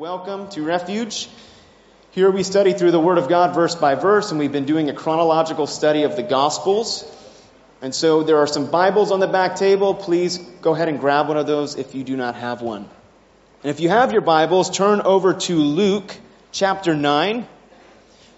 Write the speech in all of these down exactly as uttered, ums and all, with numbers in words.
Welcome to Refuge. Here we study through the Word of God verse by verse, and we've been doing a chronological study of the Gospels. And so there are some Bibles on the back table. Please go ahead and grab one of those if you do not have one. And if you have your Bibles, turn over to Luke chapter nine.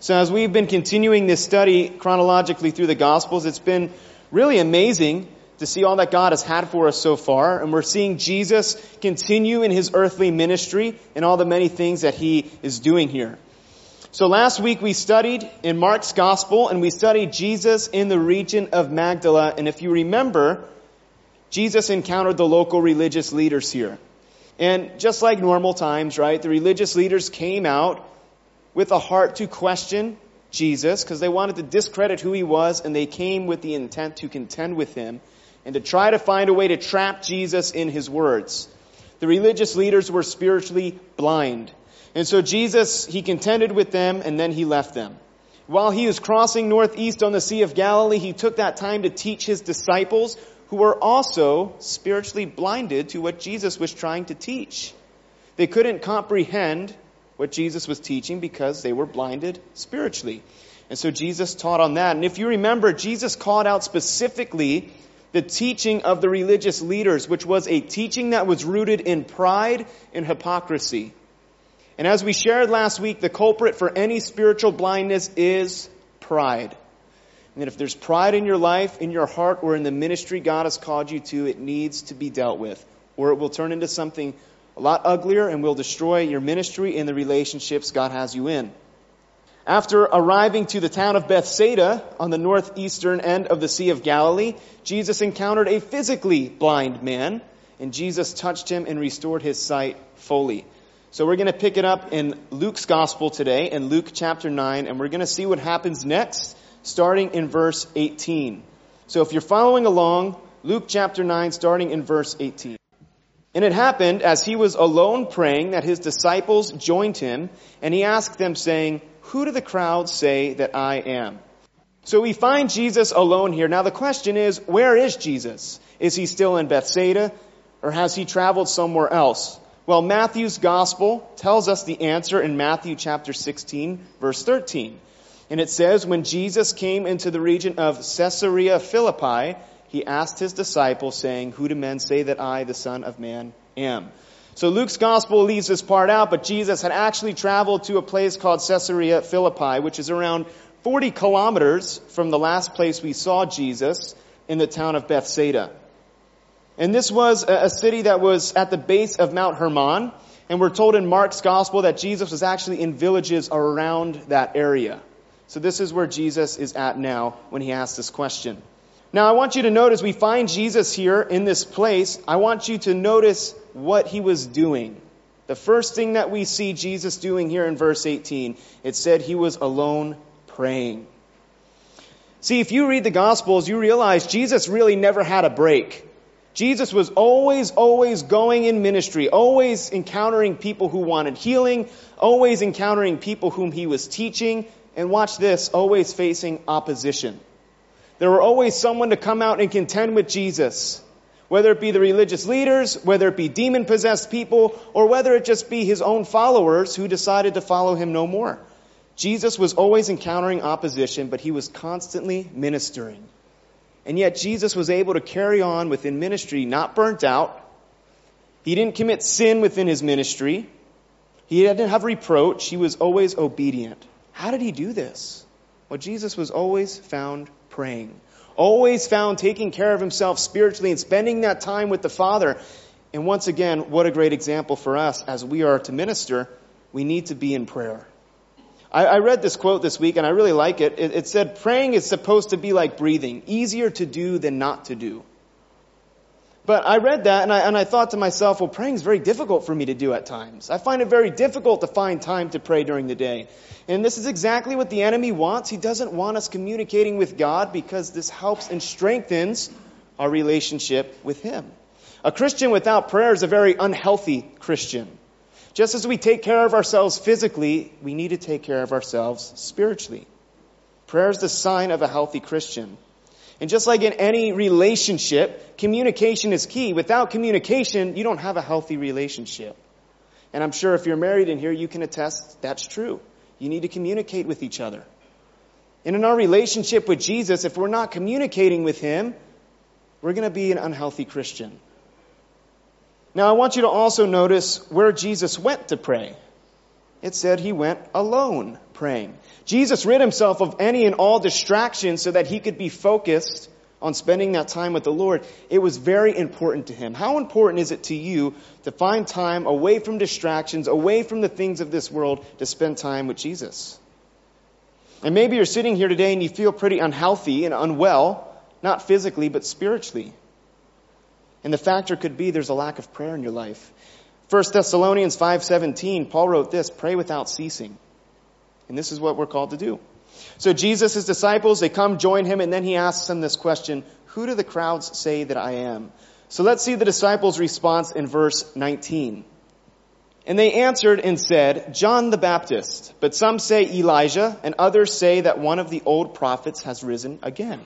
So as we've been continuing this study chronologically through the Gospels, it's been really amazing to see all that God has had for us so far. And we're seeing Jesus continue in his earthly ministry and all the many things that he is doing here. So last week we studied in Mark's gospel, and we studied Jesus in the region of Magdala. And if you remember, Jesus encountered the local religious leaders here. And just like normal times, right, the religious leaders came out with a heart to question Jesus because they wanted to discredit who he was, and they came with the intent to contend with him and to try to find a way to trap Jesus in his words. The religious leaders were spiritually blind. And so Jesus, he contended with them, and then he left them. While he was crossing northeast on the Sea of Galilee, he took that time to teach his disciples, who were also spiritually blinded to what Jesus was trying to teach. They couldn't comprehend what Jesus was teaching because they were blinded spiritually. And so Jesus taught on that. And if you remember, Jesus called out specifically the teaching of the religious leaders, which was a teaching that was rooted in pride and hypocrisy. And as we shared last week, the culprit for any spiritual blindness is pride. And if there's pride in your life, in your heart, or in the ministry God has called you to, it needs to be dealt with, or it will turn into something a lot uglier and will destroy your ministry and the relationships God has you in. After arriving to the town of Bethsaida on the northeastern end of the Sea of Galilee, Jesus encountered a physically blind man, and Jesus touched him and restored his sight fully. So we're going to pick it up in Luke's gospel today, in Luke chapter nine, and we're going to see what happens next, starting in verse eighteen. So if you're following along, Luke chapter nine, starting in verse eighteen. And it happened, as he was alone praying, that his disciples joined him, and he asked them, saying, "Who do the crowd say that I am?" So we find Jesus alone here. Now the question is, where is Jesus? Is he still in Bethsaida, or has he traveled somewhere else? Well, Matthew's gospel tells us the answer in Matthew chapter sixteen, verse thirteen. And it says, "When Jesus came into the region of Caesarea Philippi, he asked his disciples, saying, 'Who do men say that I, the Son of Man, am?'" So Luke's gospel leaves this part out, but Jesus had actually traveled to a place called Caesarea Philippi, which is around forty kilometers from the last place we saw Jesus, in the town of Bethsaida. And this was a city that was at the base of Mount Hermon, and we're told in Mark's gospel that Jesus was actually in villages around that area. So this is where Jesus is at now when he asked this question. Now I want you to notice, we find Jesus here in this place. I want you to notice what he was doing. The first thing that we see Jesus doing here in verse eighteen, it said he was alone praying. See, if you read the Gospels, you realize Jesus really never had a break. Jesus was always, always going in ministry, always encountering people who wanted healing, always encountering people whom he was teaching, and watch this, always facing opposition. There were always someone to come out and contend with Jesus, whether it be the religious leaders, whether it be demon-possessed people, or whether it just be his own followers who decided to follow him no more. Jesus was always encountering opposition, but he was constantly ministering. And yet Jesus was able to carry on within ministry, not burnt out. He didn't commit sin within his ministry. He didn't have reproach. He was always obedient. How did he do this? Well, Jesus was always found praying, always found taking care of himself spiritually and spending that time with the Father. And once again, what a great example for us as we are to minister. We need to be in prayer. I read this quote this week, and I really like it. It said, "Praying is supposed to be like breathing, easier to do than not to do." But I read that, and I, and I thought to myself, well, praying is very difficult for me to do at times. I find it very difficult to find time to pray during the day. And this is exactly what the enemy wants. He doesn't want us communicating with God because this helps and strengthens our relationship with him. A Christian without prayer is a very unhealthy Christian. Just as we take care of ourselves physically, we need to take care of ourselves spiritually. Prayer is the sign of a healthy Christian. And just like in any relationship, communication is key. Without communication, you don't have a healthy relationship. And I'm sure if you're married in here, you can attest that's true. You need to communicate with each other. And in our relationship with Jesus, if we're not communicating with him, we're going to be an unhealthy Christian. Now, I want you to also notice where Jesus went to pray. It said he went alone praying. Jesus rid himself of any and all distractions so that he could be focused on spending that time with the Lord. It was very important to him. How important is it to you to find time away from distractions, away from the things of this world, to spend time with Jesus? And maybe you're sitting here today and you feel pretty unhealthy and unwell, not physically, but spiritually. And the factor could be there's a lack of prayer in your life. First Thessalonians five seventeen, Paul wrote this, pray without ceasing. And this is what we're called to do. So Jesus, his disciples, they come join him, and then he asks them this question, who do the crowds say that I am? So let's see the disciples' response in verse nineteen. And they answered and said, John the Baptist, but some say Elijah, and others say that one of the old prophets has risen again.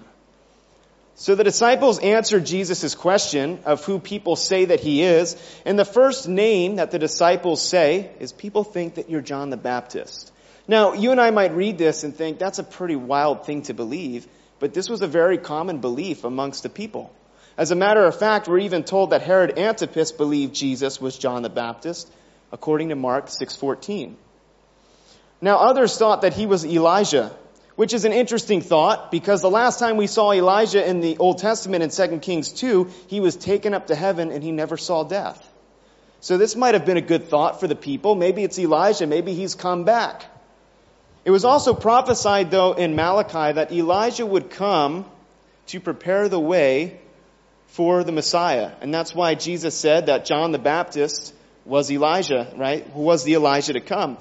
So the disciples answered Jesus' question of who people say that he is. And the first name that the disciples say is, people think that you're John the Baptist. Now, you and I might read this and think that's a pretty wild thing to believe, but this was a very common belief amongst the people. As a matter of fact, we're even told that Herod Antipas believed Jesus was John the Baptist, according to Mark six fourteen. Now, others thought that he was Elijah, which is an interesting thought, because the last time we saw Elijah in the Old Testament in Second Kings two, he was taken up to heaven and he never saw death. So this might have been a good thought for the people. Maybe it's Elijah. Maybe he's come back. It was also prophesied, though, in Malachi that Elijah would come to prepare the way for the Messiah. And that's why Jesus said that John the Baptist was Elijah, right? Who was the Elijah to come.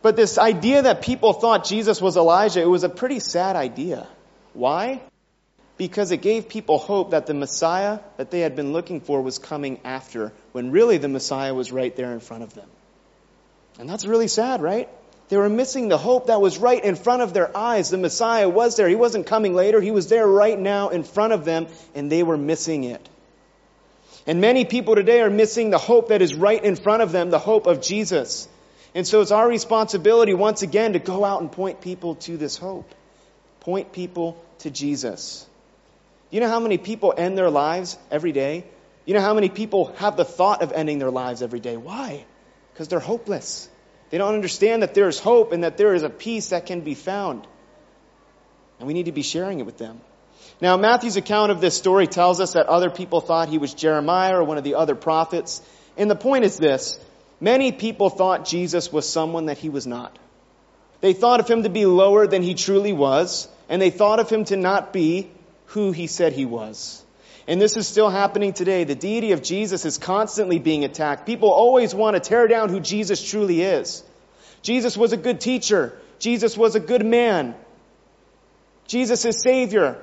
But this idea that people thought Jesus was Elijah, it was a pretty sad idea. Why? Because it gave people hope that the Messiah that they had been looking for was coming after, when really the Messiah was right there in front of them. And that's really sad, right? They were missing the hope that was right in front of their eyes. The Messiah was there. He wasn't coming later. He was there right now in front of them, and they were missing it. And many people today are missing the hope that is right in front of them, the hope of Jesus. And so it's our responsibility once again to go out and point people to this hope. Point people to Jesus. You know how many people end their lives every day? You know how many people have the thought of ending their lives every day? Why? Because they're hopeless. They don't understand that there is hope and that there is a peace that can be found. And we need to be sharing it with them. Now, Matthew's account of this story tells us that other people thought he was Jeremiah or one of the other prophets. And the point is this. Many people thought Jesus was someone that he was not. They thought of him to be lower than he truly was, and they thought of him to not be who he said he was. And this is still happening today. The deity of Jesus is constantly being attacked. People always want to tear down who Jesus truly is. Jesus was a good teacher. Jesus was a good man. Jesus is Savior.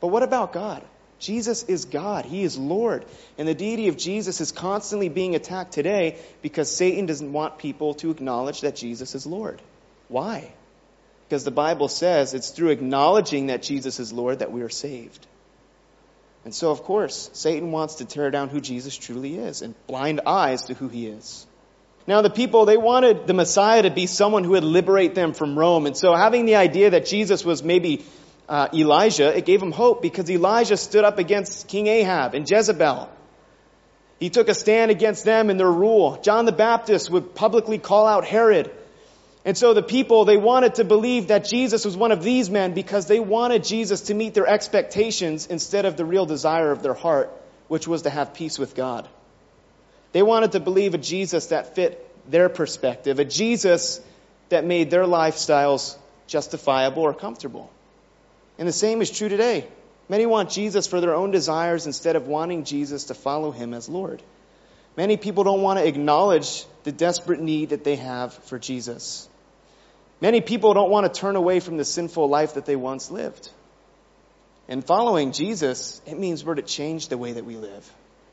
But what about God? Jesus is God. He is Lord. And the deity of Jesus is constantly being attacked today because Satan doesn't want people to acknowledge that Jesus is Lord. Why? Because the Bible says it's through acknowledging that Jesus is Lord that we are saved. And so, of course, Satan wants to tear down who Jesus truly is and blind eyes to who he is. Now, the people, they wanted the Messiah to be someone who would liberate them from Rome. And so having the idea that Jesus was maybe Uh, Elijah, it gave him hope because Elijah stood up against King Ahab and Jezebel. He took a stand against them and their rule. John the Baptist would publicly call out Herod. And so the people, they wanted to believe that Jesus was one of these men because they wanted Jesus to meet their expectations instead of the real desire of their heart, which was to have peace with God. They wanted to believe a Jesus that fit their perspective, a Jesus that made their lifestyles justifiable or comfortable. And the same is true today. Many want Jesus for their own desires instead of wanting Jesus to follow him as Lord. Many people don't want to acknowledge the desperate need that they have for Jesus. Many people don't want to turn away from the sinful life that they once lived. And following Jesus, it means we're to change the way that we live.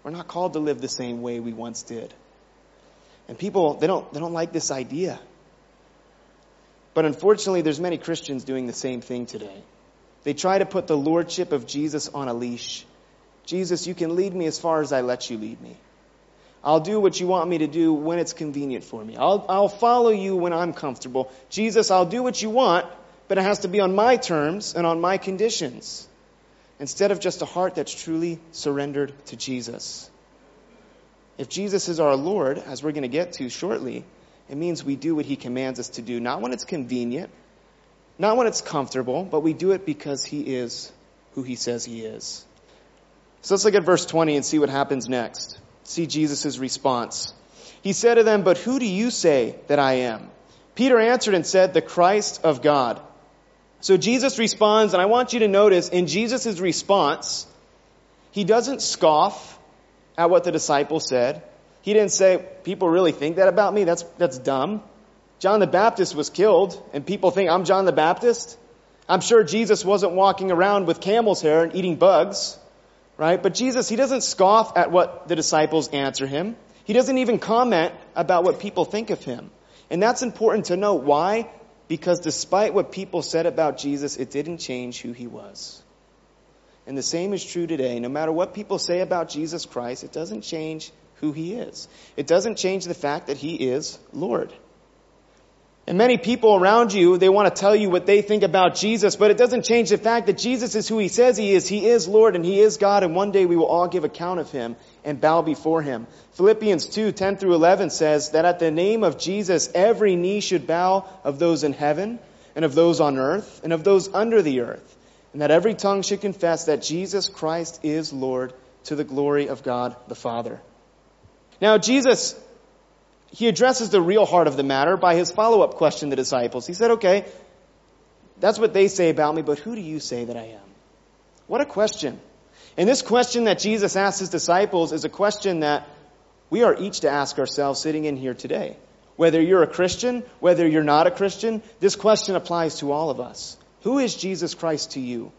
We're not called to live the same way we once did. And people, they don't, they don't like this idea. But unfortunately, there's many Christians doing the same thing today. They try to put the lordship of Jesus on a leash. Jesus, you can lead me as far as I let you lead me. I'll do what you want me to do when it's convenient for me. I'll, I'll follow you when I'm comfortable. Jesus, I'll do what you want, but it has to be on my terms and on my conditions, instead of just a heart that's truly surrendered to Jesus. If Jesus is our Lord, as we're going to get to shortly, it means we do what he commands us to do, not when it's convenient, not when it's comfortable, but we do it because he is who he says he is. So let's look at verse twenty and see what happens next. See Jesus' response. He said to them, "But who do you say that I am?" Peter answered and said, "The Christ of God." So Jesus responds, and I want you to notice in Jesus' response, he doesn't scoff at what the disciples said. He didn't say, people really think that about me? That's that's dumb. John the Baptist was killed, and people think I'm John the Baptist? I'm sure Jesus wasn't walking around with camel's hair and eating bugs, right? But Jesus, he doesn't scoff at what the disciples answer him. He doesn't even comment about what people think of him. And that's important to know. Why? Because despite what people said about Jesus, it didn't change who he was. And the same is true today. No matter what people say about Jesus Christ, it doesn't change who he is. It doesn't change the fact that he is Lord. And many people around you, they want to tell you what they think about Jesus, but it doesn't change the fact that Jesus is who he says he is. He is Lord and he is God, and one day we will all give account of him and bow before him. Philippians two, ten through eleven says that at the name of Jesus, every knee should bow, of those in heaven and of those on earth and of those under the earth, and that every tongue should confess that Jesus Christ is Lord, to the glory of God the Father. Now Jesus, he addresses the real heart of the matter by his follow-up question to the disciples. He said, okay, that's what they say about me, but who do you say that I am? What a question. And this question that Jesus asked his disciples is a question that we are each to ask ourselves sitting in here today. Whether you're a Christian, whether you're not a Christian, this question applies to all of us. Who is Jesus Christ to you?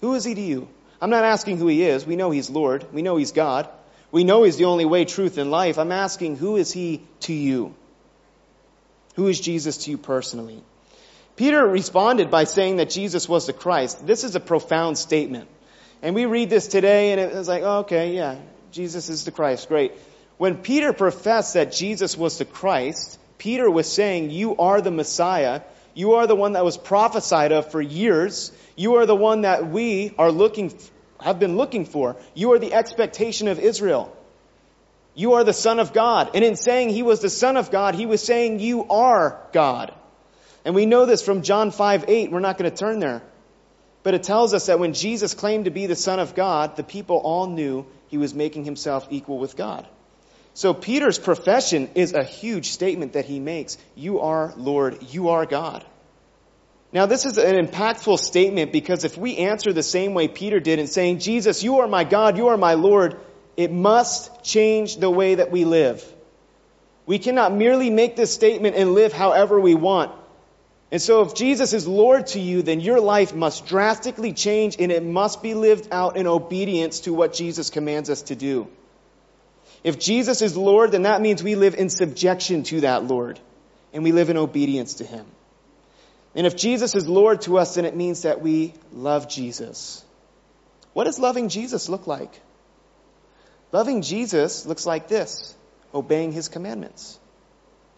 Who is he to you? I'm not asking who he is. We know he's Lord. We know he's God. We know he's the only way, truth, and life. I'm asking, who is he to you? Who is Jesus to you personally? Peter responded by saying that Jesus was the Christ. This is a profound statement. And we read this today, and it's like, oh, okay, yeah, Jesus is the Christ. Great. When Peter professed that Jesus was the Christ, Peter was saying, you are the Messiah. You are the one that was prophesied of for years. You are the one that we are looking for. I've been looking for. You are the expectation of Israel. You are the Son of God. And in saying he was the Son of God, he was saying you are God. And we know this from John five eight. We're not going to turn there. But it tells us that when Jesus claimed to be the Son of God, the people all knew he was making himself equal with God. So Peter's profession is a huge statement that he makes. You are Lord. You are God. Now, this is an impactful statement, because if we answer the same way Peter did in saying, Jesus, you are my God, you are my Lord, it must change the way that we live. We cannot merely make this statement and live however we want. And so if Jesus is Lord to you, then your life must drastically change, and it must be lived out in obedience to what Jesus commands us to do. If Jesus is Lord, then that means we live in subjection to that Lord, and we live in obedience to him. And if Jesus is Lord to us, then it means that we love Jesus. What does loving Jesus look like? Loving Jesus looks like this: obeying his commandments.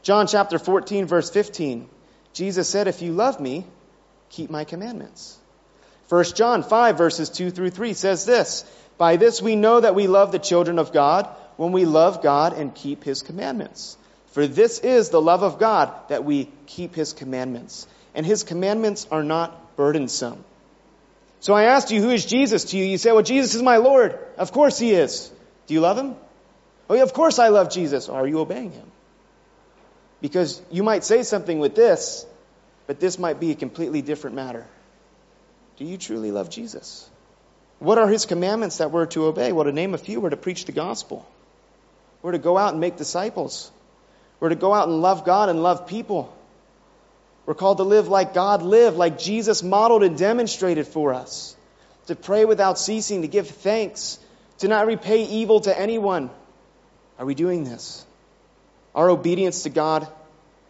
John chapter fourteen, verse fifteen, Jesus said, if you love me, keep my commandments. First John five, verses two through three says this: by this we know that we love the children of God, when we love God and keep his commandments. For this is the love of God, that we keep his commandments. And his commandments are not burdensome. So I asked you, who is Jesus to you? You say, well, Jesus is my Lord. Of course he is. Do you love him? Oh, yeah, of course I love Jesus. Are you obeying him? Because you might say something with this, but this might be a completely different matter. Do you truly love Jesus? What are his commandments that we're to obey? Well, to name a few, we're to preach the gospel. We're to go out and make disciples. We're to go out and love God and love people. We're called to live like God lived, like Jesus modeled and demonstrated for us. To pray without ceasing, to give thanks, to not repay evil to anyone. Are we doing this? Our obedience to God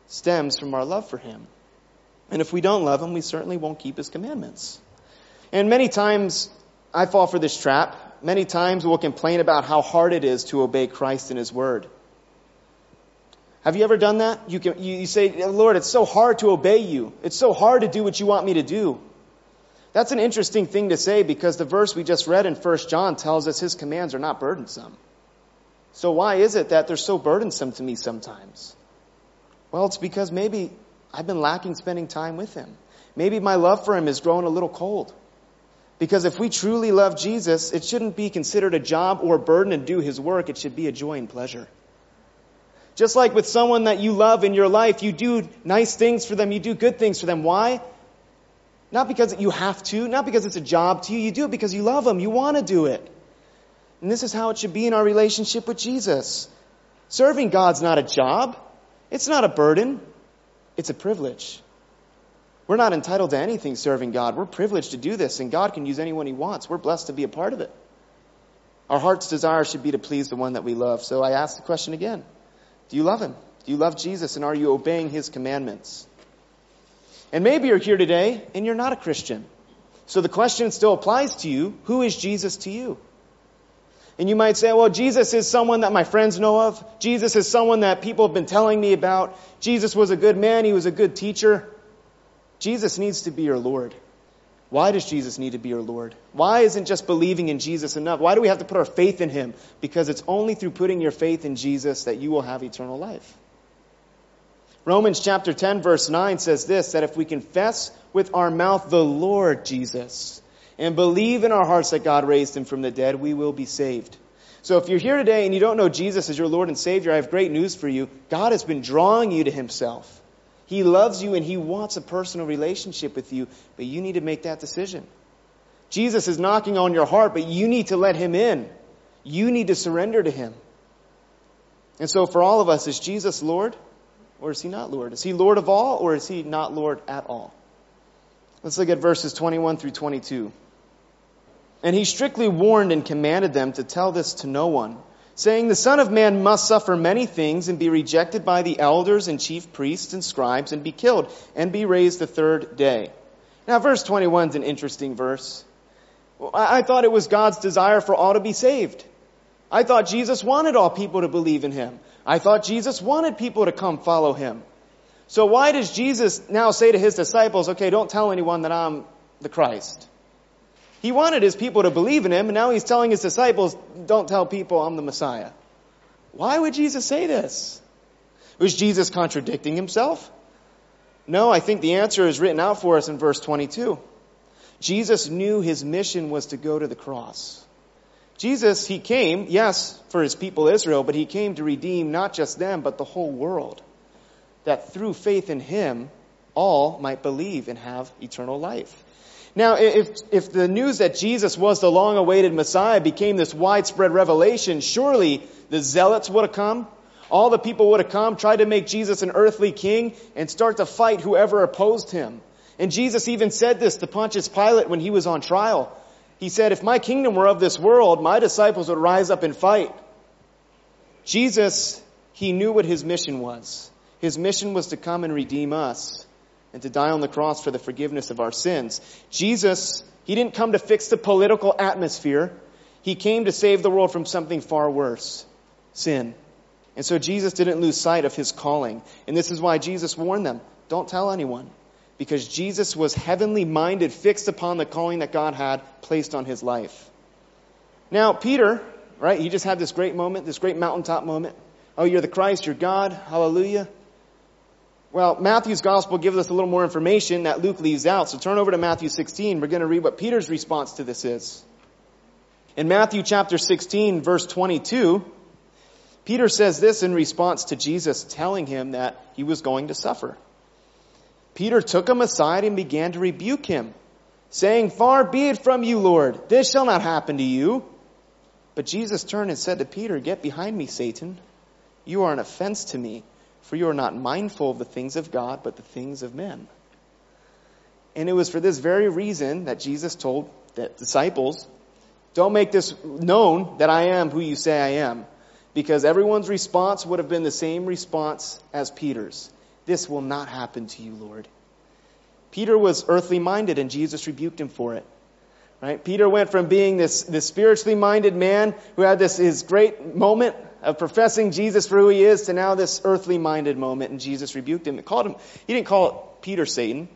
stems from our love for him. And if we don't love him, we certainly won't keep his commandments. And many times I fall for this trap. many times we'll complain about how hard it is to obey Christ and his word. Have you ever done that? You can, you say, Lord, it's so hard to obey you. It's so hard to do what you want me to do. That's an interesting thing to say, because the verse we just read in First John tells us his commands are not burdensome. So why is it that they're so burdensome to me sometimes? Well, it's because maybe I've been lacking spending time with him. Maybe my love for him is growing a little cold. Because if we truly love Jesus, it shouldn't be considered a job or a burden to do his work. It should be a joy and pleasure. Just like with someone that you love in your life, you do nice things for them. You do good things for them. Why? Not because you have to. Not because it's a job to you. You do it because you love them. You want to do it. And this is how it should be in our relationship with Jesus. Serving God's not a job. It's not a burden. It's a privilege. We're not entitled to anything serving God. We're privileged to do this, and God can use anyone he wants. We're blessed to be a part of it. Our heart's desire should be to please the one that we love. So I ask the question again. Do you love him? Do you love Jesus, and are you obeying his commandments? And maybe you're here today, and you're not a Christian. So the question still applies to you. Who is Jesus to you? And you might say, well, Jesus is someone that my friends know of. Jesus is someone that people have been telling me about. Jesus was a good man. He was a good teacher. Jesus needs to be your Lord. Why does Jesus need to be your Lord? Why isn't just believing in Jesus enough? Why do we have to put our faith in him? Because it's only through putting your faith in Jesus that you will have eternal life. Romans chapter ten, verse nine says this, that if we confess with our mouth the Lord Jesus and believe in our hearts that God raised him from the dead, we will be saved. So if you're here today and you don't know Jesus as your Lord and Savior, I have great news for you. God has been drawing you to himself. He loves you and he wants a personal relationship with you, but you need to make that decision. Jesus is knocking on your heart, but you need to let him in. You need to surrender to him. And so for all of us, is Jesus Lord or is he not Lord? Is he Lord of all or is he not Lord at all? Let's look at verses twenty-one through twenty-two. And he strictly warned and commanded them to tell this to no one, saying, the Son of Man must suffer many things and be rejected by the elders and chief priests and scribes and be killed and be raised the third day. Now, verse twenty-one is an interesting verse. Well, I-, I thought it was God's desire for all to be saved. I thought Jesus wanted all people to believe in him. I thought Jesus wanted people to come follow him. So why does Jesus now say to his disciples, okay, don't tell anyone that I'm the Christ? He wanted his people to believe in him, and now he's telling his disciples, don't tell people I'm the Messiah. Why would Jesus say this? Was Jesus contradicting himself? No, I think the answer is written out for us in verse twenty-two. Jesus knew his mission was to go to the cross. Jesus, he came, yes, for his people Israel, but he came to redeem not just them, but the whole world, that through faith in him, all might believe and have eternal life. Now, if if the news that Jesus was the long-awaited Messiah became this widespread revelation, surely the zealots would have come. All the people would have come, tried to make Jesus an earthly king, and start to fight whoever opposed him. And Jesus even said this to Pontius Pilate when he was on trial. He said, if my kingdom were of this world, my disciples would rise up and fight. Jesus, he knew what his mission was. His mission was to come and redeem us, and to die on the cross for the forgiveness of our sins. Jesus, he didn't come to fix the political atmosphere. He came to save the world from something far worse, sin. And so Jesus didn't lose sight of his calling. And this is why Jesus warned them, don't tell anyone. Because Jesus was heavenly minded, fixed upon the calling that God had placed on his life. Now, Peter, right, he just had this great moment, this great mountaintop moment. Oh, you're the Christ, you're God, hallelujah. Well, Matthew's gospel gives us a little more information that Luke leaves out. So turn over to Matthew sixteen. We're going to read what Peter's response to this is. In Matthew chapter sixteen, verse twenty-two, Peter says this in response to Jesus telling him that he was going to suffer. Peter took him aside and began to rebuke him, saying, far be it from you, Lord. This shall not happen to you. But Jesus turned and said to Peter, get behind me, Satan. You are an offense to me. For you are not mindful of the things of God, but the things of men. And it was for this very reason that Jesus told the disciples, don't make this known that I am who you say I am. Because everyone's response would have been the same response as Peter's. This will not happen to you, Lord. Peter was earthly minded and Jesus rebuked him for it. Right? Peter went from being this, this spiritually minded man who had this his great moment of professing Jesus for who he is to now this earthly minded moment, and Jesus rebuked him and called him. He didn't call Peter Satan,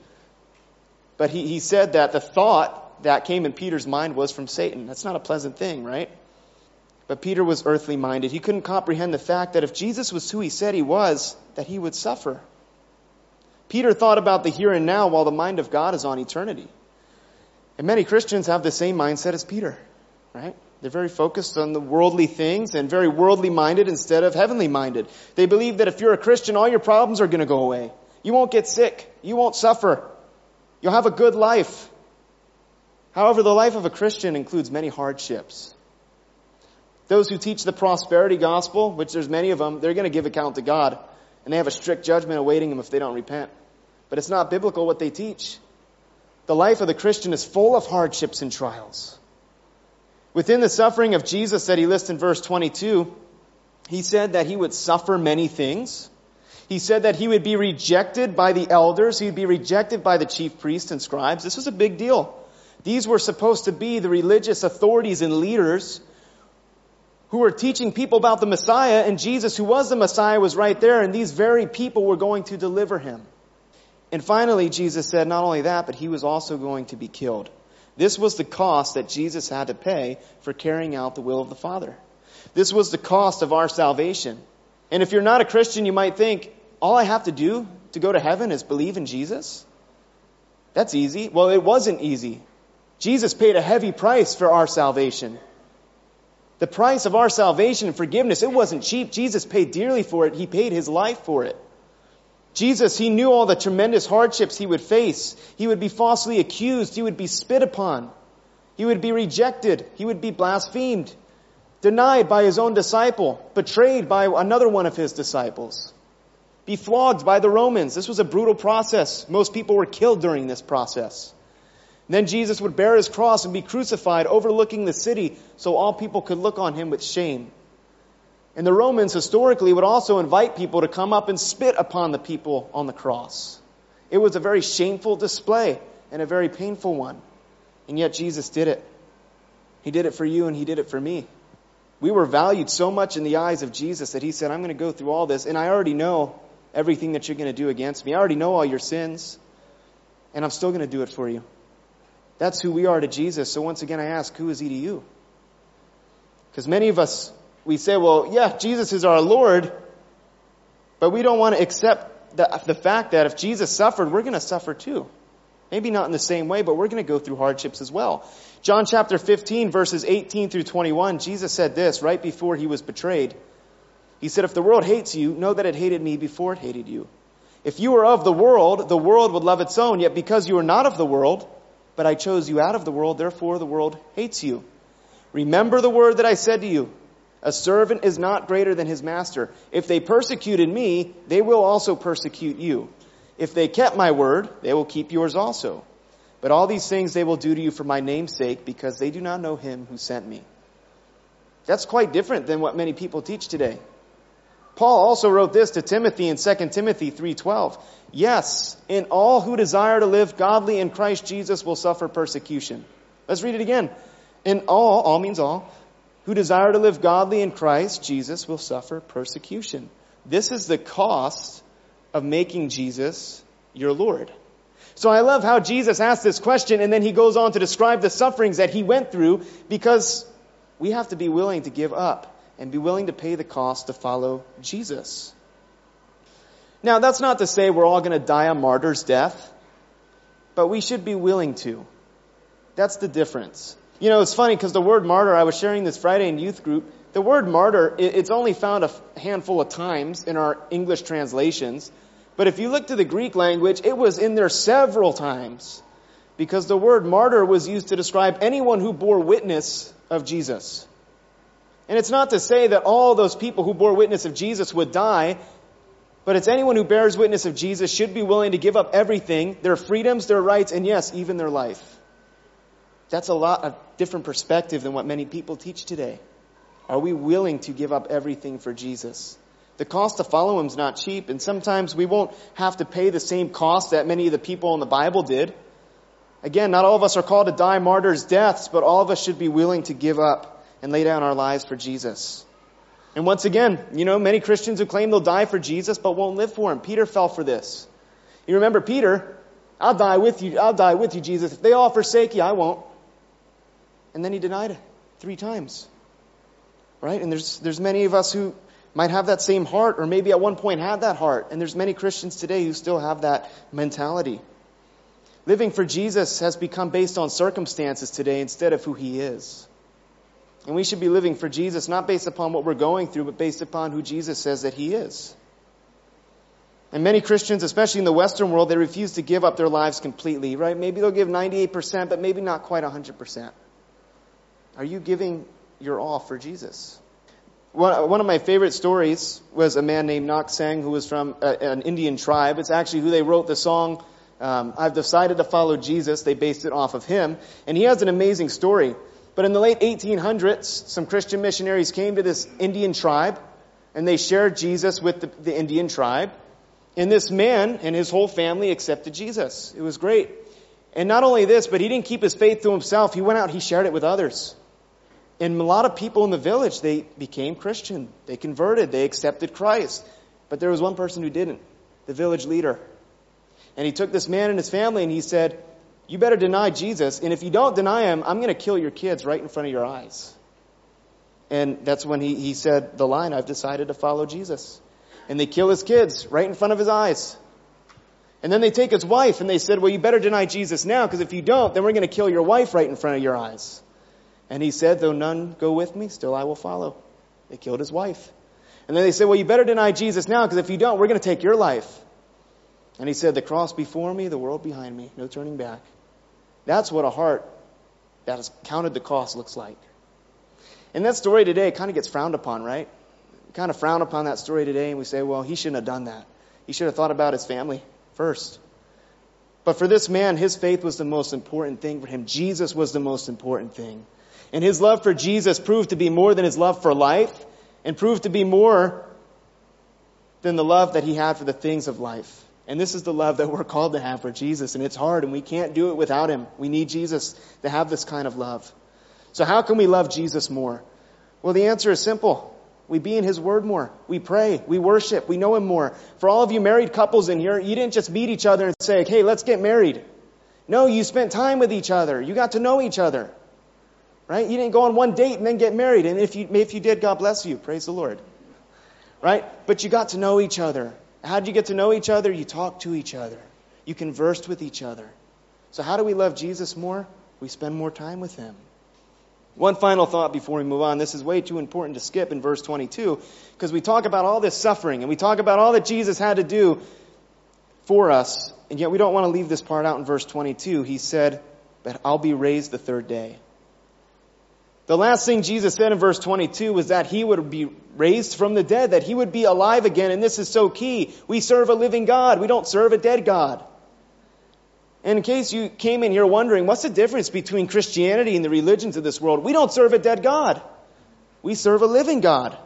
but he, he said that the thought that came in Peter's mind was from Satan. That's not a pleasant thing, right? But Peter was earthly minded. He couldn't comprehend the fact that if Jesus was who he said he was, that he would suffer. Peter thought about the here and now while the mind of God is on eternity. And many Christians have the same mindset as Peter, right? They're very focused on the worldly things and very worldly minded instead of heavenly minded. They believe that if you're a Christian, all your problems are going to go away. You won't get sick. You won't suffer. You'll have a good life. However, the life of a Christian includes many hardships. Those who teach the prosperity gospel, which there's many of them, they're going to give account to God. And they have a strict judgment awaiting them if they don't repent. But it's not biblical what they teach. The life of the Christian is full of hardships and trials. Within the suffering of Jesus that he lists in verse twenty-two, he said that he would suffer many things. He said that he would be rejected by the elders. He would be rejected by the chief priests and scribes. This was a big deal. These were supposed to be the religious authorities and leaders who were teaching people about the Messiah, and Jesus, who was the Messiah, was right there, and these very people were going to deliver him. And finally, Jesus said not only that, but he was also going to be killed. This was the cost that Jesus had to pay for carrying out the will of the Father. This was the cost of our salvation. And if you're not a Christian, you might think, all I have to do to go to heaven is believe in Jesus? That's easy. Well, it wasn't easy. Jesus paid a heavy price for our salvation. The price of our salvation and forgiveness, it wasn't cheap. Jesus paid dearly for it. He paid his life for it. Jesus, he knew all the tremendous hardships he would face. He would be falsely accused. He would be spit upon. He would be rejected. He would be blasphemed, denied by his own disciple, betrayed by another one of his disciples, be flogged by the Romans. This was a brutal process. Most people were killed during this process. And then Jesus would bear his cross and be crucified, overlooking the city so all people could look on him with shame. And the Romans historically would also invite people to come up and spit upon the people on the cross. It was a very shameful display and a very painful one. And yet Jesus did it. He did it for you and he did it for me. We were valued so much in the eyes of Jesus that he said, I'm going to go through all this and I already know everything that you're going to do against me. I already know all your sins and I'm still going to do it for you. That's who we are to Jesus. So once again, I ask, who is he to you? Because many of us, we say, well, yeah, Jesus is our Lord, but we don't want to accept the, the fact that if Jesus suffered, we're going to suffer too. Maybe not in the same way, but we're going to go through hardships as well. John chapter fifteen, verses eighteen through twenty-one, Jesus said this right before he was betrayed. He said, if the world hates you, know that it hated me before it hated you. If you were of the world, the world would love its own, yet because you are not of the world, but I chose you out of the world, therefore the world hates you. Remember the word that I said to you. A servant is not greater than his master. If they persecuted me, they will also persecute you. If they kept my word, they will keep yours also. But all these things they will do to you for my name's sake, because they do not know him who sent me. That's quite different than what many people teach today. Paul also wrote this to Timothy in Second Timothy three twelve. Yes, and all who desire to live godly in Christ Jesus will suffer persecution. Let's read it again. In all, all means all, who desire to live godly in Christ Jesus will suffer persecution. This is the cost of making Jesus your Lord. So I love how Jesus asked this question and then he goes on to describe the sufferings that he went through, because we have to be willing to give up and be willing to pay the cost to follow Jesus. Now, that's not to say we're all going to die a martyr's death, but we should be willing to. That's the difference. You know, it's funny because the word martyr, I was sharing this Friday in youth group, the word martyr, it's only found a handful of times in our English translations. But if you look to the Greek language, it was in there several times, because the word martyr was used to describe anyone who bore witness of Jesus. And it's not to say that all those people who bore witness of Jesus would die, but it's anyone who bears witness of Jesus should be willing to give up everything, their freedoms, their rights, and yes, even their life. That's a lot of different perspective than what many people teach today. Are we willing to give up everything for Jesus? The cost to follow him is not cheap, and sometimes we won't have to pay the same cost that many of the people in the Bible did. Again, not all of us are called to die martyrs' deaths, but all of us should be willing to give up and lay down our lives for Jesus. And once again, you know, many Christians who claim they'll die for Jesus but won't live for him. Peter fell for this. You remember Peter, I'll die with you, I'll die with you, Jesus. If they all forsake you, I won't. And then he denied it three times. Right? And there's there's many of us who might have that same heart, or maybe at one point had that heart. And there's many Christians today who still have that mentality. Living for Jesus has become based on circumstances today instead of who he is. And we should be living for Jesus, not based upon what we're going through, but based upon who Jesus says that he is. And many Christians, especially in the Western world, they refuse to give up their lives completely, right? Maybe they'll give ninety-eight percent, but maybe not quite one hundred percent. Are you giving your all for Jesus? One of my favorite stories was a man named Nokseng, who was from an Indian tribe. It's actually who they wrote the song, um, I've Decided to Follow Jesus. They based it off of him. And he has an amazing story. But in the late eighteen hundreds, some Christian missionaries came to this Indian tribe, and they shared Jesus with the, the Indian tribe. And this man and his whole family accepted Jesus. It was great. And not only this, but he didn't keep his faith to himself. He went out, he shared it with others. And a lot of people in the village, they became Christian. They converted. They accepted Christ. But there was one person who didn't, the village leader. And he took this man and his family and he said, you better deny Jesus. And if you don't deny him, I'm going to kill your kids right in front of your eyes. And that's when he, he said the line, I've decided to follow Jesus. And they kill his kids right in front of his eyes. And then they take his wife and they said, well, you better deny Jesus now, because if you don't, then we're going to kill your wife right in front of your eyes. And he said, though none go with me, still I will follow. They killed his wife. And then they said, well, you better deny Jesus now, because if you don't, we're going to take your life. And he said, the cross before me, the world behind me, no turning back. That's what a heart that has counted the cost looks like. And that story today kind of gets frowned upon, right? We kind of frown upon that story today and we say, well, he shouldn't have done that. He should have thought about his family first. But for this man, his faith was the most important thing for him. Jesus was the most important thing. And his love for Jesus proved to be more than his love for life, and proved to be more than the love that he had for the things of life. And this is the love that we're called to have for Jesus. And it's hard, and we can't do it without him. We need Jesus to have this kind of love. So how can we love Jesus more? Well, the answer is simple. We be in his word more. We pray. We worship. We know him more. For all of you married couples in here, you didn't just meet each other and say, hey, let's get married. No, you spent time with each other. You got to know each other. Right? You didn't go on one date and then get married. And if you if you did, God bless you. Praise the Lord. Right? But you got to know each other. How did you get to know each other? You talked to each other. You conversed with each other. So how do we love Jesus more? We spend more time with him. One final thought before we move on. This is way too important to skip in verse twenty-two, because we talk about all this suffering and we talk about all that Jesus had to do for us. And yet we don't want to leave this part out in verse twenty-two. He said, but I'll be raised the third day. The last thing Jesus said in verse twenty-two was that he would be raised from the dead, that he would be alive again. And this is so key. We serve a living God. We don't serve a dead God. And in case you came in here wondering, what's the difference between Christianity and the religions of this world? We don't serve a dead God. We serve a living God.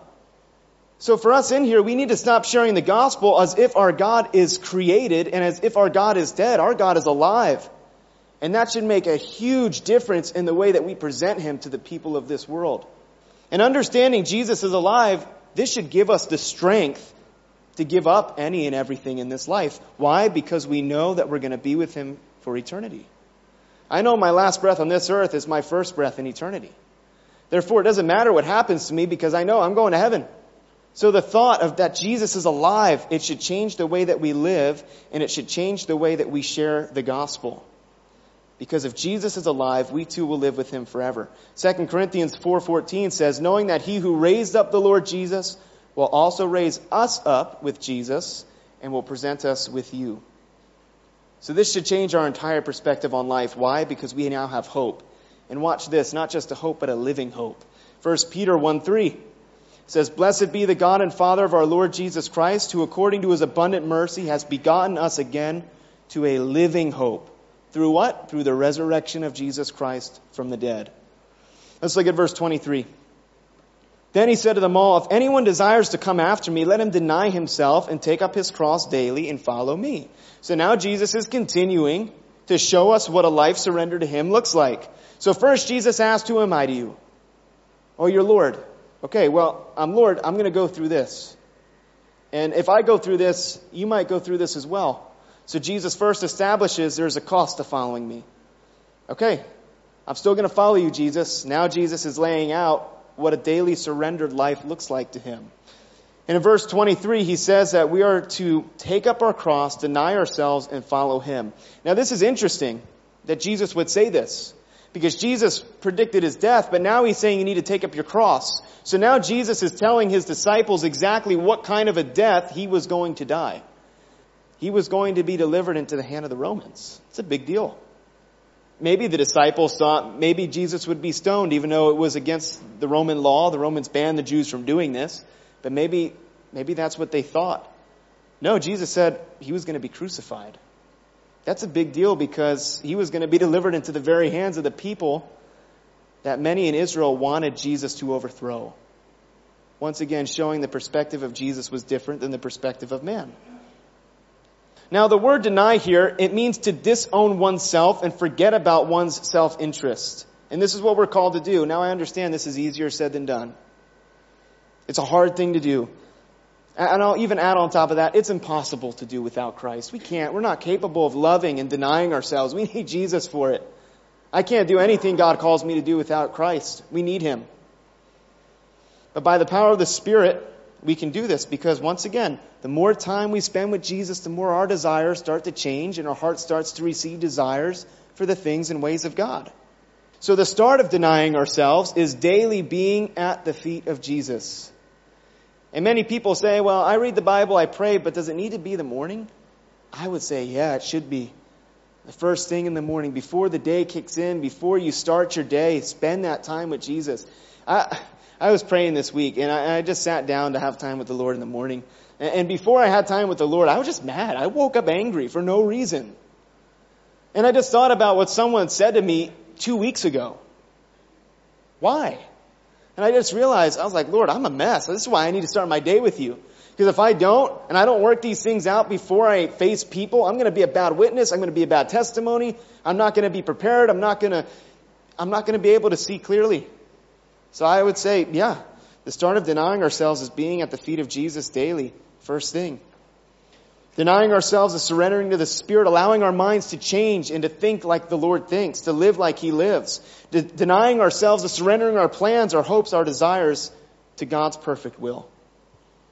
So for us in here, we need to stop sharing the gospel as if our God is created and as if our God is dead. Our God is alive. And that should make a huge difference in the way that we present him to the people of this world. And understanding Jesus is alive, this should give us the strength to give up any and everything in this life. Why? Because we know that we're going to be with him for eternity. I know my last breath on this earth is my first breath in eternity. Therefore, it doesn't matter what happens to me, because I know I'm going to heaven. So the thought of that Jesus is alive, it should change the way that we live, and it should change the way that we share the gospel. Because if Jesus is alive, we too will live with him forever. Second Corinthians four fourteen says, knowing that he who raised up the Lord Jesus will also raise us up with Jesus and will present us with you. So this should change our entire perspective on life. Why? Because we now have hope. And watch this, not just a hope, but a living hope. First Peter one three says, blessed be the God and Father of our Lord Jesus Christ, who according to his abundant mercy has begotten us again to a living hope. Through what? Through the resurrection of Jesus Christ from the dead. Let's look at verse twenty-three. Then he said to them all, if anyone desires to come after me, let him deny himself and take up his cross daily and follow me. So now Jesus is continuing to show us what a life surrendered to him looks like. So first, Jesus asked, who am I to you? Oh, you're Lord. Okay, well, I'm Lord. I'm going to go through this. And if I go through this, you might go through this as well. So Jesus first establishes there's a cost to following me. Okay, I'm still going to follow you, Jesus. Now Jesus is laying out what a daily surrendered life looks like to him. And in verse twenty-three, he says that we are to take up our cross, deny ourselves, and follow him. Now, this is interesting that Jesus would say this, because Jesus predicted his death, but now he's saying you need to take up your cross. So now Jesus is telling his disciples exactly what kind of a death he was going to die. He was going to be delivered into the hand of the Romans. It's a big deal. Maybe the disciples thought maybe Jesus would be stoned, even though it was against the Roman law. The Romans banned the Jews from doing this. But maybe, maybe that's what they thought. No, Jesus said he was going to be crucified. That's a big deal, because he was going to be delivered into the very hands of the people that many in Israel wanted Jesus to overthrow. Once again, showing the perspective of Jesus was different than the perspective of man. Now, the word deny here, it means to disown oneself and forget about one's self-interest. And this is what we're called to do. Now, I understand this is easier said than done. It's a hard thing to do. And I'll even add on top of that, it's impossible to do without Christ. We can't. We're not capable of loving and denying ourselves. We need Jesus for it. I can't do anything God calls me to do without Christ. We need him. But by the power of the Spirit, we can do this, because once again, the more time we spend with Jesus, the more our desires start to change and our heart starts to receive desires for the things and ways of God. So the start of denying ourselves is daily being at the feet of Jesus. And many people say, well, I read the Bible, I pray, but does it need to be the morning? I would say, yeah, it should be. The first thing in the morning, before the day kicks in, before you start your day, spend that time with Jesus. I... I was praying this week, and I, I just sat down to have time with the Lord in the morning. And, and before I had time with the Lord, I was just mad. I woke up angry for no reason. And I just thought about what someone said to me two weeks ago. Why? And I just realized, I was like, Lord, I'm a mess. This is why I need to start my day with you. Because if I don't, and I don't work these things out before I face people, I'm going to be a bad witness. I'm going to be a bad testimony. I'm not going to be prepared. I'm not going to, I'm not going to be able to see clearly. So I would say, yeah, the start of denying ourselves is being at the feet of Jesus daily, first thing. Denying ourselves is surrendering to the Spirit, allowing our minds to change and to think like the Lord thinks, to live like he lives. De- denying ourselves is surrendering our plans, our hopes, our desires to God's perfect will.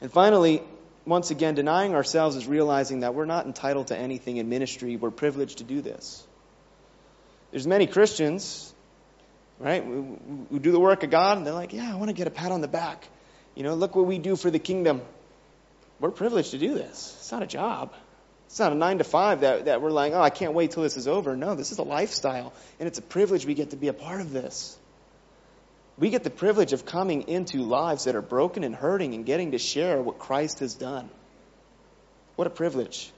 And finally, once again, denying ourselves is realizing that we're not entitled to anything in ministry. We're privileged to do this. There's many Christians, right? We, we do the work of God, and they're like, yeah, I want to get a pat on the back. You know, look what we do for the kingdom. We're privileged to do this. It's not a job. It's not a nine to five that, that we're like, oh, I can't wait till this is over. No, this is a lifestyle, and it's a privilege we get to be a part of this. We get the privilege of coming into lives that are broken and hurting and getting to share what Christ has done. What a privilege.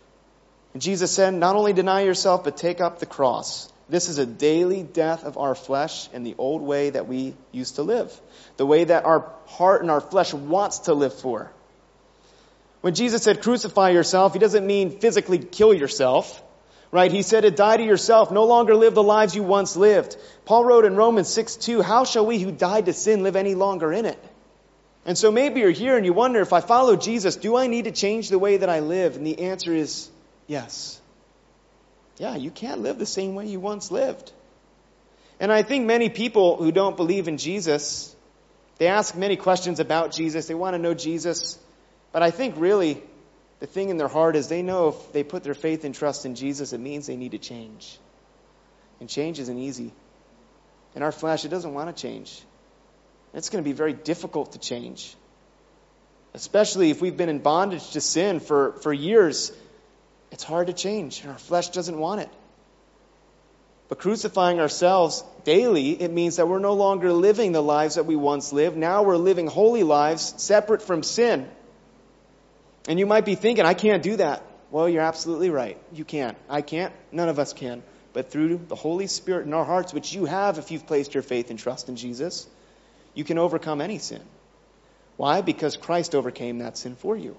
And Jesus said, not only deny yourself, but take up the cross. This is a daily death of our flesh and the old way that we used to live, the way that our heart and our flesh wants to live for. When Jesus said, crucify yourself, he doesn't mean physically kill yourself, right? He said to die to yourself, no longer live the lives you once lived. Paul wrote in Romans six two, how shall we who died to sin live any longer in it? And so maybe you're here and you wonder, if I follow Jesus, do I need to change the way that I live? And the answer is yes. Yeah, you can't live the same way you once lived. And I think many people who don't believe in Jesus, they ask many questions about Jesus. They want to know Jesus. But I think really the thing in their heart is they know if they put their faith and trust in Jesus, it means they need to change. And change isn't easy. In our flesh, it doesn't want to change. It's going to be very difficult to change, especially if we've been in bondage to sin for, for years. It's hard to change, and our flesh doesn't want it. But crucifying ourselves daily, it means that we're no longer living the lives that we once lived. Now we're living holy lives separate from sin. And you might be thinking, I can't do that. Well, you're absolutely right. You can't. I can't. None of us can. But through the Holy Spirit in our hearts, which you have if you've placed your faith and trust in Jesus, you can overcome any sin. Why? Because Christ overcame that sin for you.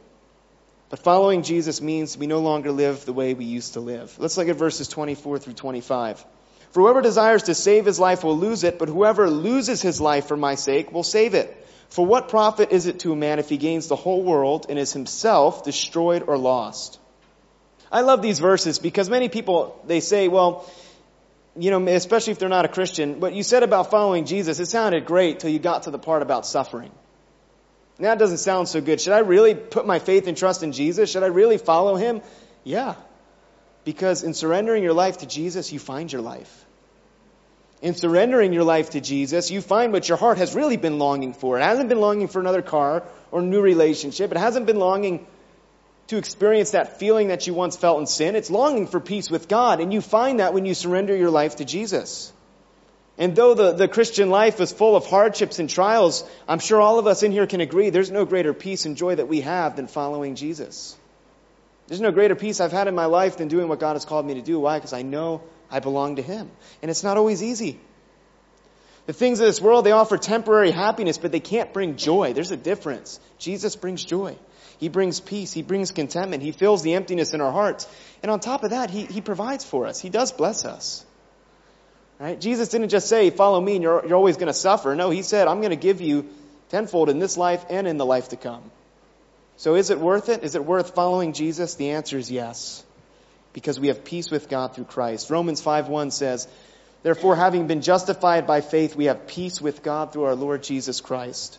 But following Jesus means we no longer live the way we used to live. Let's look at verses twenty-four through twenty-five. For whoever desires to save his life will lose it, but whoever loses his life for my sake will save it. For what profit is it to a man if he gains the whole world and is himself destroyed or lost? I love these verses because many people, they say, well, you know, especially if they're not a Christian, what you said about following Jesus, it sounded great till you got to the part about suffering. Now it doesn't sound so good. Should I really put my faith and trust in Jesus? Should I really follow him? Yeah, because in surrendering your life to Jesus, you find your life. In surrendering your life to Jesus, you find what your heart has really been longing for. It hasn't been longing for another car or new relationship. It hasn't been longing to experience that feeling that you once felt in sin. It's longing for peace with God, and you find that when you surrender your life to Jesus. And though the, the Christian life is full of hardships and trials, I'm sure all of us in here can agree there's no greater peace and joy that we have than following Jesus. There's no greater peace I've had in my life than doing what God has called me to do. Why? Because I know I belong to him. And it's not always easy. The things of this world, they offer temporary happiness, but they can't bring joy. There's a difference. Jesus brings joy. He brings peace. He brings contentment. He fills the emptiness in our hearts. And on top of that, he, he provides for us. He does bless us. Right? Jesus didn't just say, follow me and you're, you're always going to suffer. No, he said, I'm going to give you tenfold in this life and in the life to come. So is it worth it? Is it worth following Jesus? The answer is yes, because we have peace with God through Christ. Romans five one says, therefore, having been justified by faith, we have peace with God through our Lord Jesus Christ.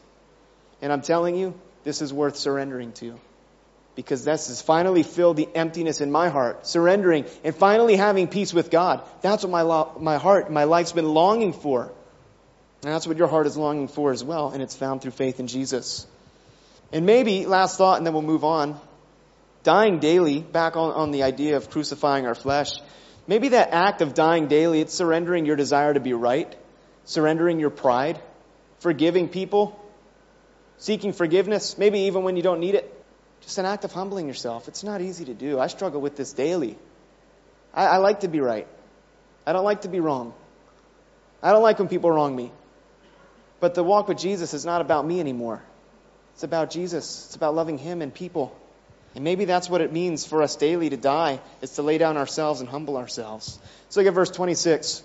And I'm telling you, this is worth surrendering to, because this has finally filled the emptiness in my heart. Surrendering and finally having peace with God. That's what my lo- my heart, my life's been longing for. And that's what your heart is longing for as well. And it's found through faith in Jesus. And maybe, last thought, and then we'll move on. Dying daily, back on, on the idea of crucifying our flesh. Maybe that act of dying daily, it's surrendering your desire to be right. Surrendering your pride. Forgiving people. Seeking forgiveness. Maybe even when you don't need it. Just an act of humbling yourself. It's not easy to do. I struggle with this daily. I, I like to be right. I don't like to be wrong. I don't like when people wrong me. But the walk with Jesus is not about me anymore. It's about Jesus. It's about loving him and people. And maybe that's what it means for us daily to die, is to lay down ourselves and humble ourselves. So look at verse twenty-six.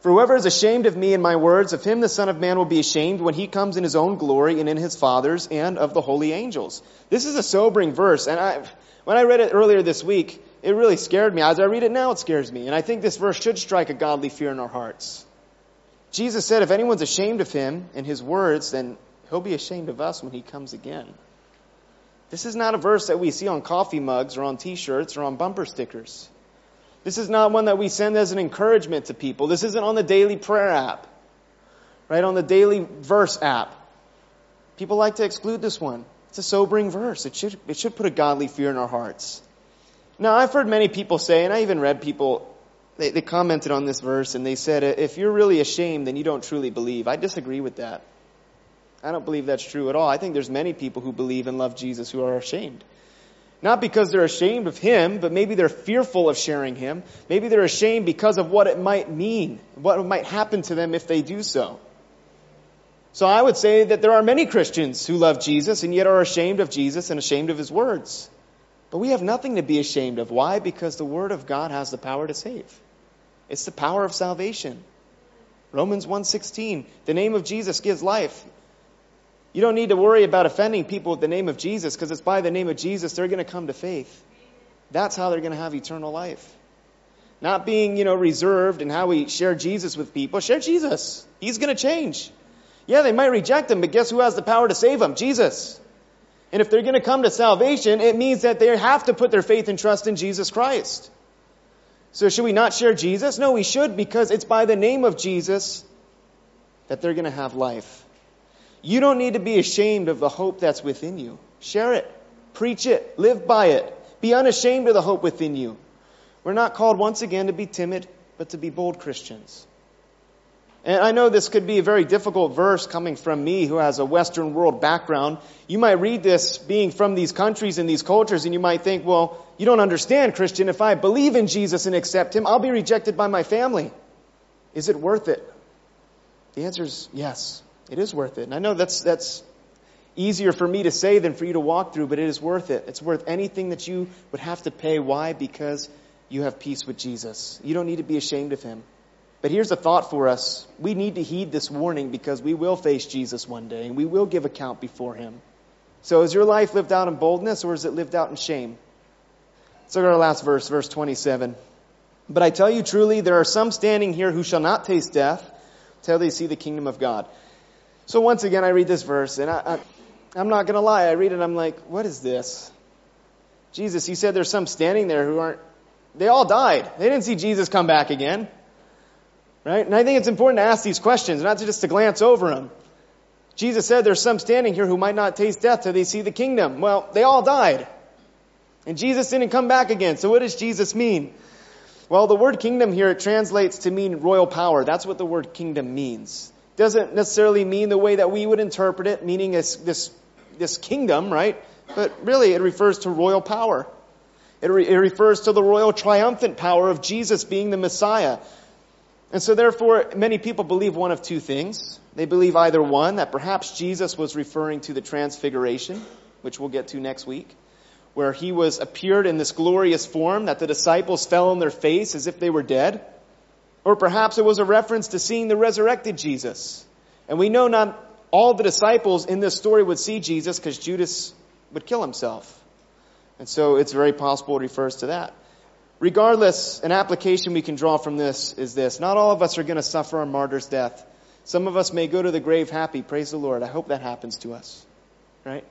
For whoever is ashamed of me and my words, of him the Son of Man will be ashamed when he comes in his own glory and in his Father's and of the holy angels. This is a sobering verse. And I, when I read it earlier this week, it really scared me. As I read it now, it scares me. And I think this verse should strike a godly fear in our hearts. Jesus said, if anyone's ashamed of him and his words, then he'll be ashamed of us when he comes again. This is not a verse that we see on coffee mugs or on t-shirts or on bumper stickers. This is not one that we send as an encouragement to people. This isn't on the daily prayer app, right? On the daily verse app. People like to exclude this one. It's a sobering verse. It should, it should put a godly fear in our hearts. Now, I've heard many people say, and I even read people, they, they commented on this verse and they said, if you're really ashamed, then you don't truly believe. I disagree with that. I don't believe that's true at all. I think there's many people who believe and love Jesus who are ashamed. Not because they're ashamed of him, but maybe they're fearful of sharing him. Maybe they're ashamed because of what it might mean, what might happen to them if they do so. So I would say that there are many Christians who love Jesus and yet are ashamed of Jesus and ashamed of his words. But we have nothing to be ashamed of. Why? Because the word of God has the power to save. It's the power of salvation. Romans one sixteen, the name of Jesus gives life. You don't need to worry about offending people with the name of Jesus, because it's by the name of Jesus they're going to come to faith. That's how they're going to have eternal life. Not being, you know, reserved in how we share Jesus with people. Share Jesus. He's going to change. Yeah, they might reject him, but guess who has the power to save them? Jesus. And if they're going to come to salvation, it means that they have to put their faith and trust in Jesus Christ. So should we not share Jesus? No, we should, because it's by the name of Jesus that they're going to have life. You don't need to be ashamed of the hope that's within you. Share it. Preach it. Live by it. Be unashamed of the hope within you. We're not called once again to be timid, but to be bold Christians. And I know this could be a very difficult verse coming from me who has a Western world background. You might read this being from these countries and these cultures, and you might think, well, you don't understand, Christian. If I believe in Jesus and accept him, I'll be rejected by my family. Is it worth it? The answer is yes. It is worth it. And I know that's that's easier for me to say than for you to walk through, but it is worth it. It's worth anything that you would have to pay. Why? Because you have peace with Jesus. You don't need to be ashamed of him. But here's a thought for us. We need to heed this warning because we will face Jesus one day and we will give account before him. So is your life lived out in boldness or is it lived out in shame? Let's look at our last verse, verse twenty-seven. But I tell you truly, there are some standing here who shall not taste death till they see the kingdom of God. So once again, I read this verse and I, I, I'm not going to lie. I read it and I'm like, what is this? Jesus, he said there's some standing there who aren't, they all died. They didn't see Jesus come back again. Right? And I think it's important to ask these questions, not just to glance over them. Jesus said there's some standing here who might not taste death till they see the kingdom. Well, they all died. And Jesus didn't come back again. So what does Jesus mean? Well, the word kingdom here, it translates to mean royal power. That's what the word kingdom means. It doesn't necessarily mean the way that we would interpret it, meaning this, this, this kingdom, right? But really, it refers to royal power. It, re- it refers to the royal triumphant power of Jesus being the Messiah. And so therefore, many people believe one of two things. They believe either one, that perhaps Jesus was referring to the transfiguration, which we'll get to next week, where he was appeared in this glorious form that the disciples fell on their face as if they were dead. Or perhaps it was a reference to seeing the resurrected Jesus. And we know not all the disciples in this story would see Jesus because Judas would kill himself. And so it's very possible it refers to that. Regardless, an application we can draw from this is this. Not all of us are going to suffer our martyr's death. Some of us may go to the grave happy. Praise the Lord. I hope that happens to us, right?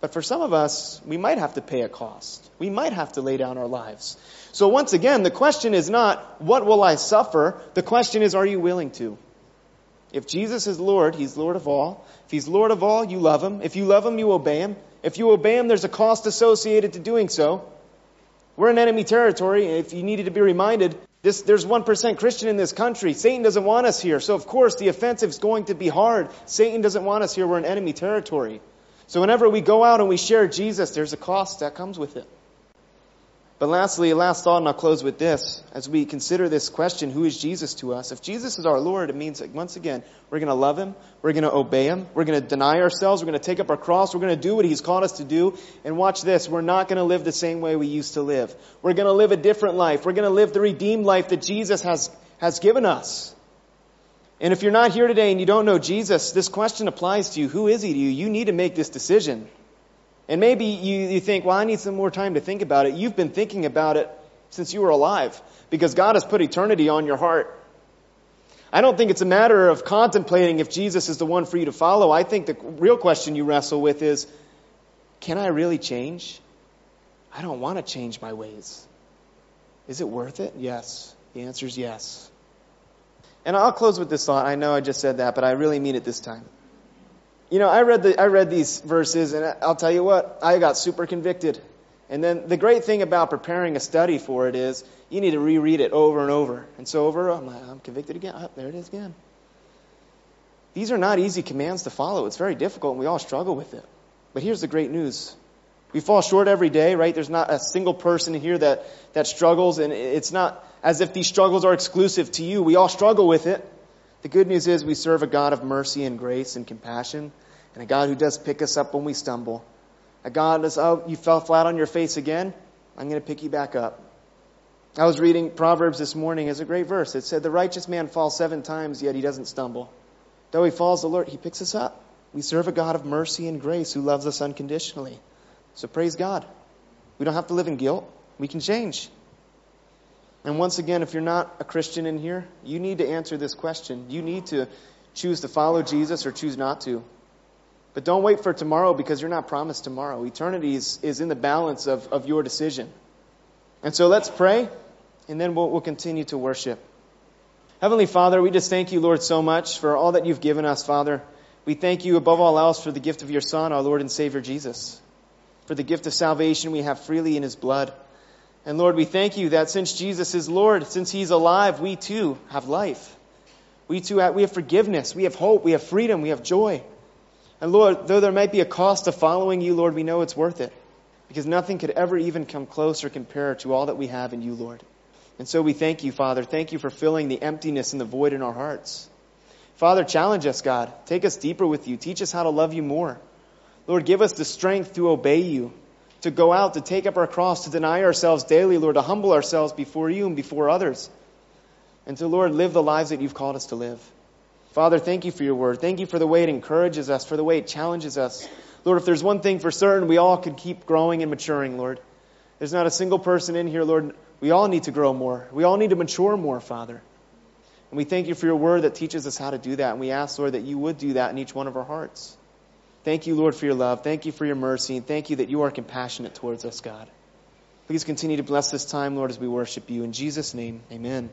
But for some of us, we might have to pay a cost. We might have to lay down our lives. So once again, the question is not, what will I suffer? The question is, are you willing to? If Jesus is Lord, he's Lord of all. If he's Lord of all, you love him. If you love him, you obey him. If you obey him, there's a cost associated to doing so. We're in enemy territory. If you needed to be reminded, this, there's one percent Christian in this country. Satan doesn't want us here. So, of course, the offensive is going to be hard. Satan doesn't want us here. We're in enemy territory. So whenever we go out and we share Jesus, there's a cost that comes with it. But lastly, last thought, and I'll close with this. As we consider this question, who is Jesus to us? If Jesus is our Lord, it means that, once again, we're going to love him. We're going to obey him. We're going to deny ourselves. We're going to take up our cross. We're going to do what he's called us to do. And watch this. We're not going to live the same way we used to live. We're going to live a different life. We're going to live the redeemed life that Jesus has, has given us. And if you're not here today and you don't know Jesus, this question applies to you. Who is he to you? You need to make this decision. And maybe you, you think, well, I need some more time to think about it. You've been thinking about it since you were alive because God has put eternity on your heart. I don't think it's a matter of contemplating if Jesus is the one for you to follow. I think the real question you wrestle with is, can I really change? I don't want to change my ways. Is it worth it? Yes. The answer is yes. And I'll close with this thought. I know I just said that, but I really mean it this time. You know, I read the I read these verses, and I'll tell you what, I got super convicted. And then the great thing about preparing a study for it is you need to reread it over and over. And so over, I'm like, I'm convicted again. Oh, there it is again. These are not easy commands to follow. It's very difficult, and we all struggle with it. But here's the great news. We fall short every day, right? There's not a single person here that, that struggles, and it's not as if these struggles are exclusive to you. We all struggle with it. The good news is we serve a God of mercy and grace and compassion, and a God who does pick us up when we stumble. A God that's, oh, you fell flat on your face again? I'm going to pick you back up. I was reading Proverbs this morning. It's a great verse. It said, the righteous man falls seven times, yet he doesn't stumble. Though he falls, the Lord, he picks us up. We serve a God of mercy and grace who loves us unconditionally. So praise God. We don't have to live in guilt. We can change. And once again, if you're not a Christian in here, you need to answer this question. You need to choose to follow Jesus or choose not to. But don't wait for tomorrow because you're not promised tomorrow. Eternity is, is in the balance of, of your decision. And so let's pray, and then we'll, we'll continue to worship. Heavenly Father, we just thank you, Lord, so much for all that you've given us, Father. We thank you above all else for the gift of your Son, our Lord and Savior Jesus, for the gift of salvation we have freely in his blood. And Lord, we thank you that since Jesus is Lord, since he's alive, we too have life. We too have, we have forgiveness. We have hope. We have freedom. We have joy. And Lord, though there might be a cost to following you, Lord, we know it's worth it because nothing could ever even come close or compare to all that we have in you, Lord. And so we thank you, Father. Thank you for filling the emptiness and the void in our hearts. Father, challenge us, God. Take us deeper with you. Teach us how to love you more. Lord, give us the strength to obey you, to go out, to take up our cross, to deny ourselves daily, Lord, to humble ourselves before you and before others. And to, Lord, live the lives that you've called us to live. Father, thank you for your word. Thank you for the way it encourages us, for the way it challenges us. Lord, if there's one thing for certain, we all could keep growing and maturing, Lord. There's not a single person in here, Lord. We all need to grow more. We all need to mature more, Father. And we thank you for your word that teaches us how to do that. And we ask, Lord, that you would do that in each one of our hearts. Thank you, Lord, for your love. Thank you for your mercy. And thank you that you are compassionate towards us, God. Please continue to bless this time, Lord, as we worship you. In Jesus' name, amen.